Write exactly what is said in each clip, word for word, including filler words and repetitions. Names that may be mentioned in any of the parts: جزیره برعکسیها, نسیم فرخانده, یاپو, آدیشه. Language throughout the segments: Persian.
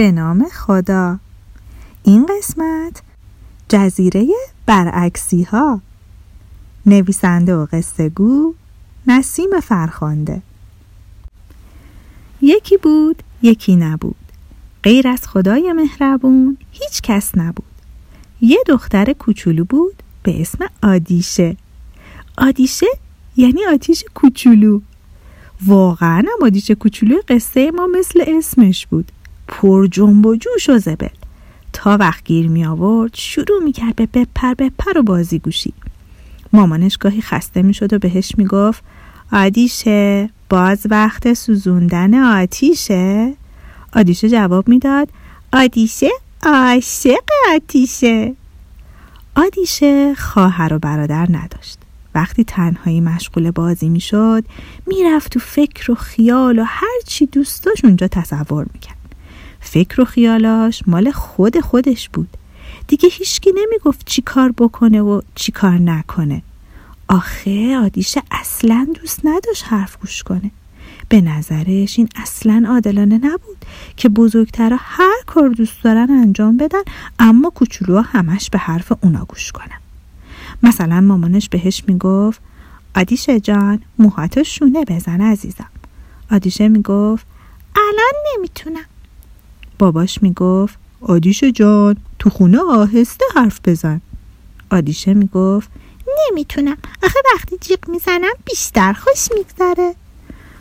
به نام خدا. این قسمت جزیره برعکسیها، نویسنده و قصه گو نسیم فرخانده. یکی بود یکی نبود، غیر از خدای مهربون هیچ کس نبود. یه دختر کوچولو بود به اسم آدیشه. آدیشه یعنی آتیش کوچولو. واقعا هم آدیشه کوچولو قصه ما مثل اسمش بود، پر جنب و جوش و زبل. تا وقت گیر می آورد شروع می کرد به بپر بپر و بازی گوشی. مامانش گاهی خسته می شد و بهش می گفت آدیشه باز وقت سوزوندن آتیشه؟ آدیشه جواب می داد آدیشه عاشق آتیشه. آدیشه خواهر و برادر نداشت. وقتی تنهایی مشغول بازی می شد می رفت تو فکر و خیال و هر چی دوست داشت اونجا تصور می کرد. فکر و خیالاش مال خود خودش بود، دیگه هیچکی نمی گفت چی کار بکنه و چی کار نکنه. آخه آدیشه اصلاً دوست نداشت حرف گوش کنه. به نظرش این اصلاً عادلانه نبود که بزرگترها هر کار دوست دارن انجام بدن، اما کوچولوها همش به حرف اونا گوش کنن. مثلا مامانش بهش میگفت آدیشه جان موهاتو شونه بزن عزیزم. آدیشه میگفت الان نمیتونم. باباش میگفت آدیشه جان تو خونه آهسته حرف بزن. آدیشه میگفت نمیتونم، آخه وقتی جیغ میزنم بیشتر خوش میگذره.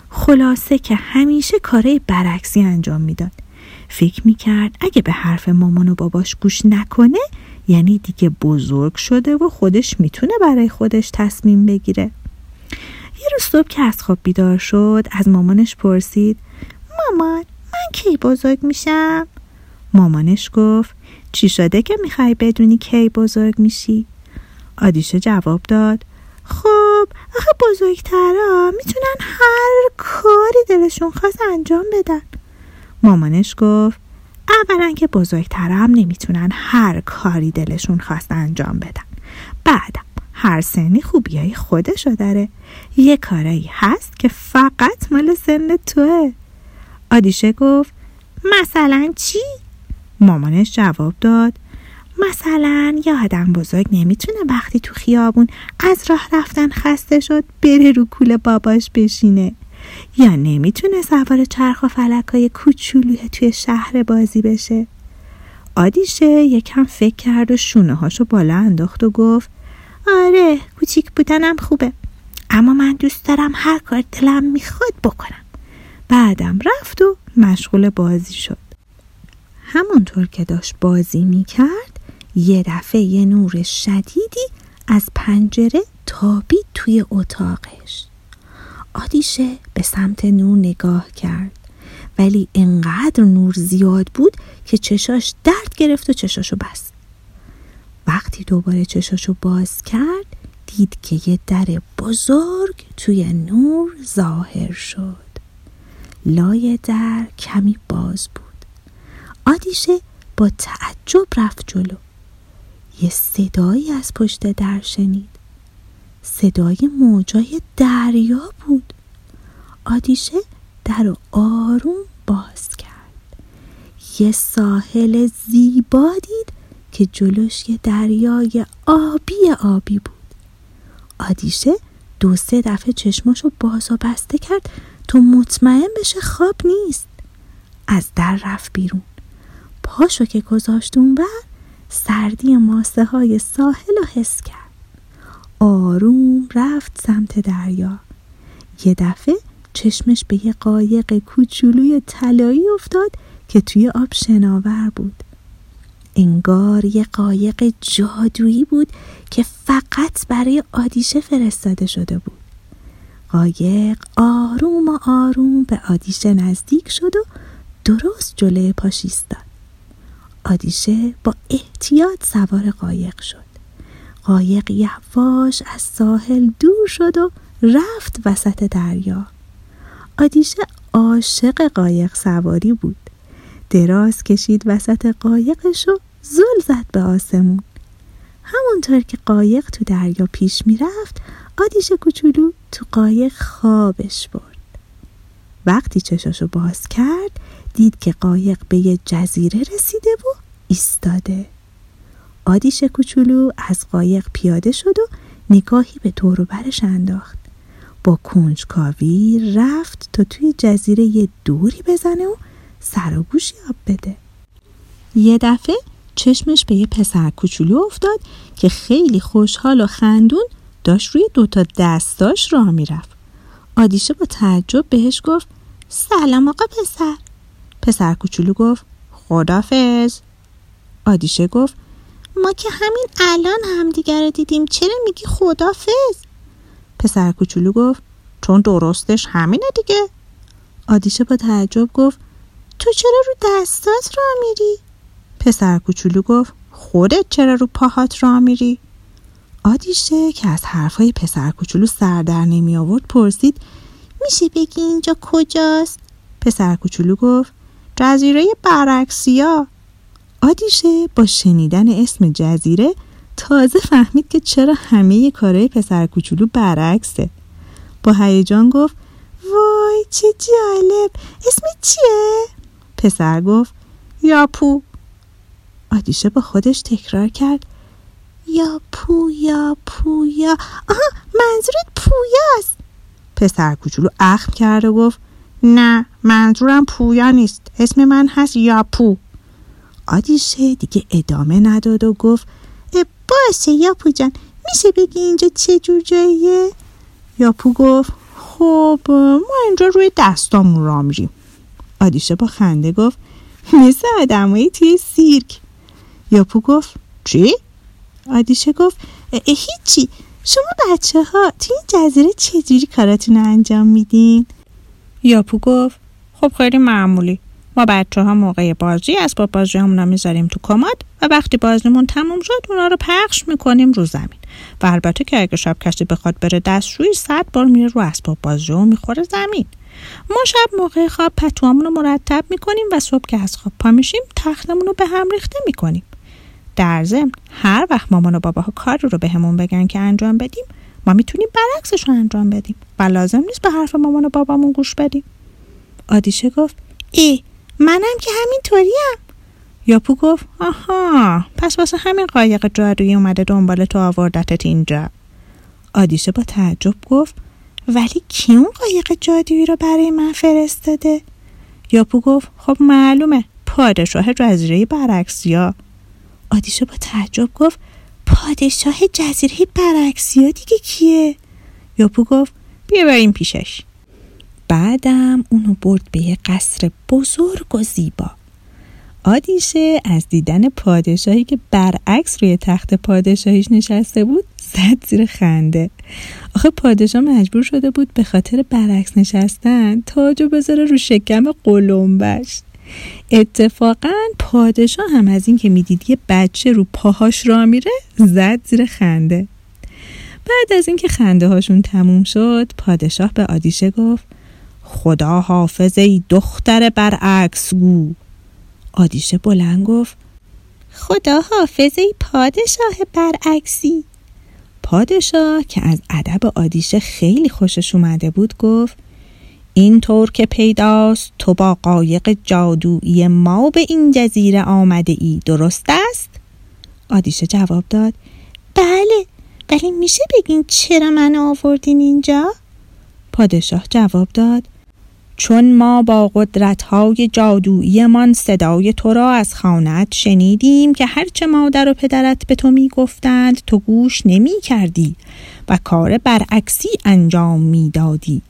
خلاصه که همیشه کاره برعکسی انجام میداد. فکر میکرد اگه به حرف مامان و باباش گوش نکنه یعنی دیگه بزرگ شده و خودش میتونه برای خودش تصمیم بگیره. یه روز صبح که از خواب بیدار شد از مامانش پرسید مامان من کی بزرگ میشم؟ مامانش گفت چی شده که میخوای بدونی کی بزرگ میشی؟ آدیشه جواب داد خب آخه بزرگترها میتونن هر کاری دلشون خواست انجام بدن. مامانش گفت اولا که بزرگترها هم نمیتونن هر کاری دلشون خواست انجام بدن، بعدم هر سنی خوبیای خودشو داره، یه کارایی هست که فقط مال سن توه. آدیشه گفت مثلا چی؟ مامانش جواب داد مثلا یه آدم بزرگ نمیتونه وقتی تو خیابون از راه رفتن خسته شد بره رو کوله باباش بشینه، یا نمیتونه سوار چرخ و فلکای کوچولو توی شهر بازی بشه. آدیشه یکم فکر کرد و شونه هاشو بالا انداخت و گفت آره کوچیک بودنم خوبه، اما من دوست دارم هر کار دلم میخواد بکنم. بعدم رفت و مشغول بازی شد. همونطور که داشت بازی میکرد یه دفعه یه نور شدیدی از پنجره تابید توی اتاقش. آدیشه به سمت نور نگاه کرد، ولی انقدر نور زیاد بود که چشاش درد گرفت و چشاشو بست. وقتی دوباره چشاشو باز کرد دید که یه در بزرگ توی نور ظاهر شد. لای در کمی باز بود. آدیشه با تعجب رفت جلو. یه صدایی از پشت در شنید. صدای موجای دریا بود. آدیشه در رو آروم باز کرد. یه ساحل زیبا دید که جلوش یه دریای آبی آبی بود. آدیشه دو سه دفعه چشماشو باز و بسته کرد تا مطمئن بشه خواب نیست. از در رفت بیرون. پاشو که گذاشت اونور سردی ماسه های ساحل رو حس کرد. آروم رفت سمت دریا. یه دفعه چشمش به یه قایق کوچولوی طلایی افتاد که توی آب شناور بود. انگار یه قایق جادویی بود که فقط برای آدیشه فرستاده شده بود. قایق آروم و آروم به آدیشه نزدیک شد و درست جلوی پاش ایستاد. آدیشه با احتیاط سوار قایق شد. قایق یواش از ساحل دور شد و رفت وسط دریا. آدیشه عاشق قایق سواری بود. دراز کشید وسط قایقش و زل زد به آسمون. همونطور که قایق تو دریا پیش می رفت آدیشه کوچولو تو قایق خوابش برد. وقتی چشاشو باز کرد دید که قایق به یه جزیره رسیده و ایستاده. آدیشه کوچولو از قایق پیاده شد و نگاهی به دور و برش انداخت. با کنجکاوی رفت تا توی جزیره یه دوری بزنه و سر و گوش آب بده. یه دفعه چشمش به یه پسر کوچولو افتاد که خیلی خوشحال و خندون داشت روی دوتا دستاش راه میرفت. آدیشه با تعجب بهش گفت: سلام آقا پسر. پسر کوچولو گفت: خدافظ. آدیشه گفت: ما که همین الان همدیگر رو دیدیم، چرا میگی خدافظ؟ پسر کوچولو گفت: چون درستش همینه دیگه. آدیشه با تعجب گفت: تو چرا رو دستات راه میری؟ پسر کوچولو گفت: خودت چرا رو پاهات راه میری؟ آدیشه که از حرفای پسر کوچولو سر در نمی آورد پرسید: میشه بگی اینجا کجاست؟ پسر کوچولو گفت: جزیره برعکسیها. آدیشه با شنیدن اسم جزیره تازه فهمید که چرا همه کارهای پسر کوچولو برعکسه. با هیجان گفت: وای چه جالب، اسم چیه؟ پسر گفت: یاپو. آدیشه با خودش تکرار کرد: یاپو یاپو یا آها، منظورت پویاست. پسر کوچولو اخم کرد و گفت: نه، منظورم پویا نیست، اسم من هست یاپو. آدیشه دیگه ادامه نداد و گفت: باشه یاپو جان، میشه بگی اینجا چه جور جاییه؟ یاپو گفت: خب ما اینجا روی دستامون راه میریم. آدیشه با خنده گفت: مثل آدمایی توی سیرک. یاپو گفت: چی؟ آدیشه گفت: هیچی، شما بچه ها توی این جزیره چجوری کاراتون رو انجام میدین؟ یاپو گفت: خب خیلی معمولی، ما بچه ها موقع بازی اسباب بازی همون رو میذاریم تو کمد و وقتی بازیمون تموم شد اونا رو پخش میکنیم رو زمین و البته که اگه شب کسی بخواد بره دستشویی صد بار میره رو اسباب بازی و میخوره زمین. ما شب موقع خواب پتوامون رو مرتب میکنیم و صبح که از خواب پا میشیم تختمون رو به هم ریخته میکنیم. در ضمن هر وقت مامان و باباها کاری رو بهمون بگن که انجام بدیم ما میتونیم برعکسش رو انجام بدیم و لازم نیست به حرف مامان و بابامون گوش بدیم. آدیشه گفت: ای منم که همینطوریم. یاپو گفت: آها، پس واسه همین قایق جادویی اومده دنبال تو آوردتت اینجا. آدیشه با تعجب گفت: ولی کی اون قایق جادویی رو برای من فرستاده؟ یاپو گفت: خب معلومه، پادشاه جزیره برعکسیها. آدیشه با تعجب گفت: پادشاه جزیره برعکسیها دیگه کیه؟ یاپو گفت: بیا بریم پیشش. بعدم اونو برد به یه قصر بزرگ و زیبا. آدیشه از دیدن پادشاهی که برعکس روی تخت پادشاهیش نشسته بود زد زیر خنده. آخه پادشاه مجبور شده بود به خاطر برعکس نشستن تاجو بذاره رو شکم قلمبش. اتفاقا پادشاه هم از این که میدید یه بچه رو پاهاش را میره زد زیر خنده. بعد از این که خنده هاشون تموم شد پادشاه به آدیشه گفت: خدا حافظ ای دختر برعکس گو. آدیشه بلند گفت: خدا حافظ ای پادشاه برعکسی. پادشاه که از ادب آدیشه خیلی خوشش اومده بود گفت: این طور که پیداست تو با قایق جادویی ما به این جزیره آمده ای، درست است؟ آدیشه جواب داد: بله، ولی میشه بگین چرا من آوردین اینجا؟ پادشاه جواب داد: چون ما با قدرت‌های جادویی من صدای تو را از خانه‌ات شنیدیم که هرچه مادر و پدرت به تو می‌گفتند تو گوش نمی‌کردی و کار برعکسی انجام می‌دادی.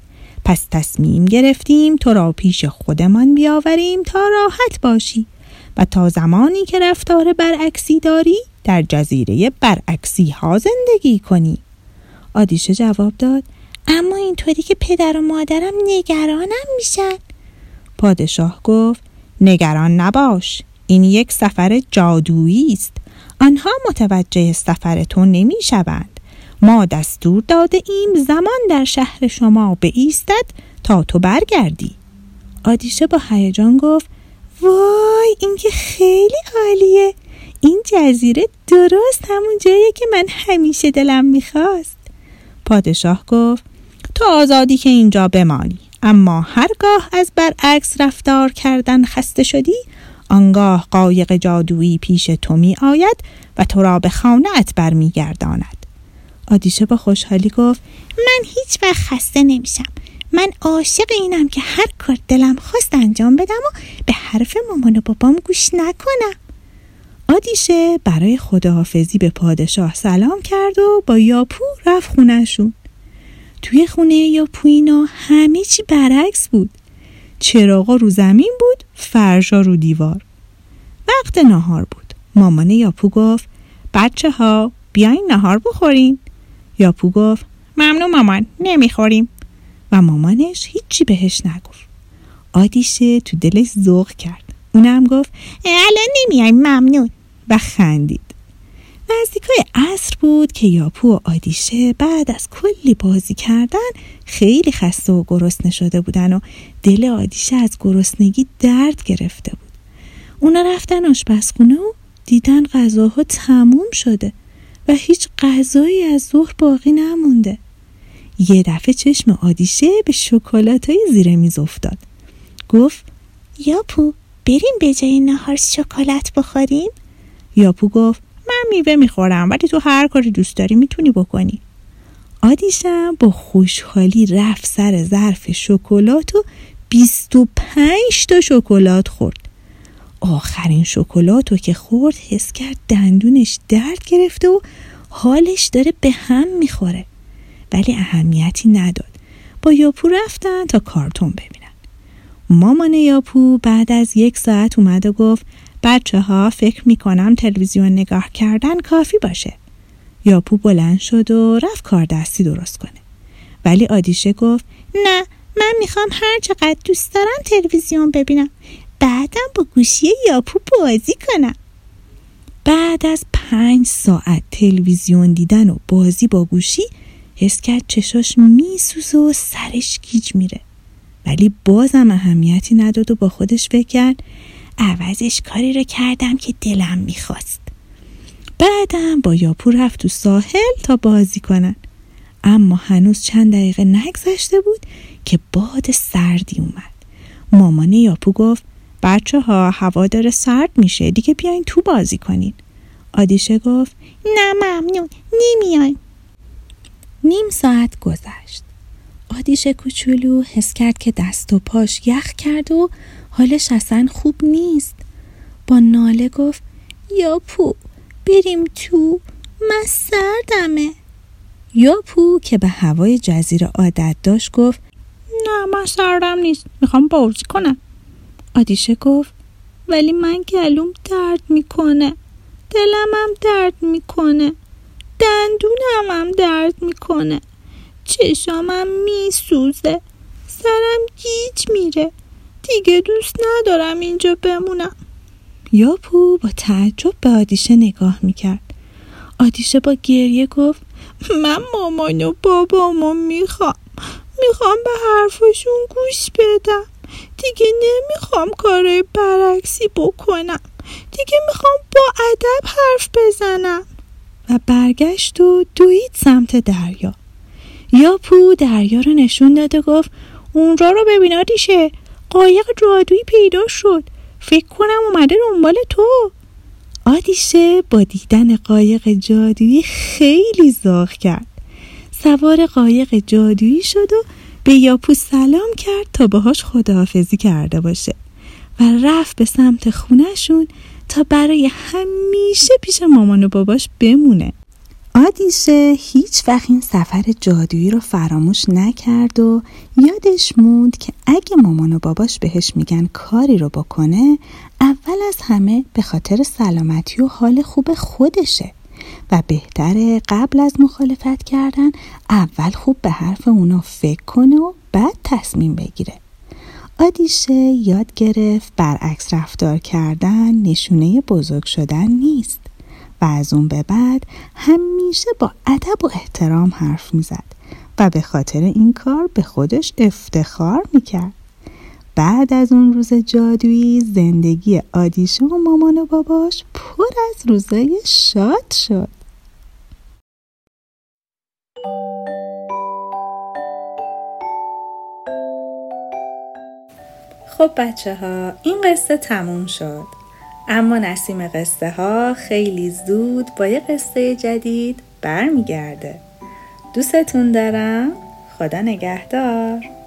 پس تصمیم گرفتیم تو را پیش خودمان بیاوریم تا راحت باشی و تا زمانی که رفتار برعکسی داری در جزیره برعکسی‌ها زندگی کنی. آدیشه جواب داد: اما اینطوری که پدر و مادرم نگرانم میشن. پادشاه گفت: نگران نباش، این یک سفر جادویی است، آنها متوجه سفر تو نمیشوند. ما دستور داده ایم زمان در شهر شما بایستد تا تو برگردی. آدیشه با هیجان گفت: وای این که خیلی عالیه، این جزیره درست همون جاییه که من همیشه دلم میخواست. پادشاه گفت: تو آزادی که اینجا بمانی، اما هرگاه از برعکس رفتار کردن خسته شدی، آنگاه قایق جادویی پیش تو می آید و تو را به خانه‌ات برمی گرداند. آدیشه با خوشحالی گفت: من هیچ وقت خسته نمیشم. من عاشق اینم که هر کار دلم خواست انجام بدم و به حرف مامان و بابام گوش نکنم. آدیشه برای خداحافظی به پادشاه سلام کرد و با یاپو رفت خونه‌شون. توی خونه یاپو اینا همه چی برعکس بود. چراغا رو زمین بود، فرشا رو دیوار. وقت نهار بود. مامان یاپو گفت: بچه ها بیاین نهار بخورین. یاپو گفت: ممنون مامان، نمیخوریم. و مامانش هیچی بهش نگفت. آدیشه تو دلش ذوق کرد. اونم گفت: الان نمیایم ممنون، و خندید. نزدیکای عصر بود که یاپو و آدیشه بعد از کلی بازی کردن خیلی خسته و گرسنه شده بودن و دل آدیشه از گرسنگی درد گرفته بود. اونا رفتن آشپزخونه و دیدن غذاها تموم شده و هیچ غذایی از ظهر باقی نمونده. یه دفعه چشم آدیشه به شکلاتای زیر میز افتاد. گفت: یاپو بریم به جای نهار شکلات بخوریم؟ یاپو گفت: من میوه میخورم، ولی تو هر کاری دوست داری میتونی بکنی. آدیشه با خوشحالی رفت سر ظرف شکلات و بیست و پنج تا شکلات خورد. آخرین شکلاتو که خورد حس کرد دندونش درد گرفته و حالش داره به هم میخوره، ولی اهمیتی نداد. با یاپو رفتن تا کارتون ببینن. مامان یاپو بعد از یک ساعت اومد و گفت: بچه ها فکر میکنم تلویزیون نگاه کردن کافی باشه. یاپو بلند شد و رفت کار دستی درست کنه، ولی آدیشه گفت: نه، من میخوام هر چقدر دوست دارم تلویزیون ببینم، بعدم با گوشی یاپو بازی کنم. بعد از پنج ساعت تلویزیون دیدن و بازی با گوشی حس کرد چشاش میسوزه و سرش گیج میره، ولی بازم اهمیتی نداد و با خودش فکر کرد: عوضش کاری رو کردم که دلم میخواست. بعدم با یاپو رفت تو ساحل تا بازی کنن، اما هنوز چند دقیقه نگذشته بود که باد سردی اومد. مامان یاپو گفت: بچه ها هوا داره سرد میشه، دیگه بیاین تو بازی کنین. آدیشه گفت: نه ممنون، نمیایم. نیم ساعت گذشت. آدیشه کوچولو حس کرد که دست و پاش یخ کرد و حالش اصلا خوب نیست. با ناله گفت: یاپو بریم تو، من سردمه. یاپو که به هوای جزیره عادت داشت گفت: نه من سردم نیست، میخوام بازی کنم. آدیشه گفت: ولی من گلوم درد میکنه، دلمم درد میکنه، دندونم هم درد میکنه، چشامم میسوزه، سرم گیج میره، دیگه دوست ندارم اینجا بمونم. یاپو با تعجب به آدیشه نگاه میکرد. آدیشه با گریه گفت: من مامان و بابامو میخوام، میخوام به حرفشون گوش بدم، دیگه نمیخوام کارای برعکسی بکنم، دیگه میخوام با ادب حرف بزنم. و برگشت و دوید سمت دریا. یاپو دریا رو نشون داد و گفت: اونجا رو ببین آدیشه، قایق جادویی پیدا شد، فکر کنم اومده دنبال تو. آدیشه با دیدن قایق جادویی خیلی زاغ کرد. سوار قایق جادویی شد و به یاپو سلام کرد تا باهاش خداحافظی کرده باشه و رفت به سمت خونهشون تا برای همیشه پیش مامان و باباش بمونه. آدیشه هیچ وقت این سفر جادویی رو فراموش نکرد و یادش موند که اگه مامان و باباش بهش میگن کاری رو بکنه، اول از همه به خاطر سلامتی و حال خوب خودشه و بهتره قبل از مخالفت کردن اول خوب به حرف اونا فکر کنه و بعد تصمیم بگیره. آدیشه یاد گرفت برعکس رفتار کردن نشونه بزرگ شدن نیست و از اون به بعد همیشه با ادب و احترام حرف میزد و به خاطر این کار به خودش افتخار میکرد. بعد از اون روز جادویی زندگی آدیشه و مامان و باباش پر از روزای شاد شد. خب بچه ها، این قصه تموم شد. اما نسیم قصه ها خیلی زود با یه قصه جدید برمیگرده. دوستتون دارم. خدا نگهدار.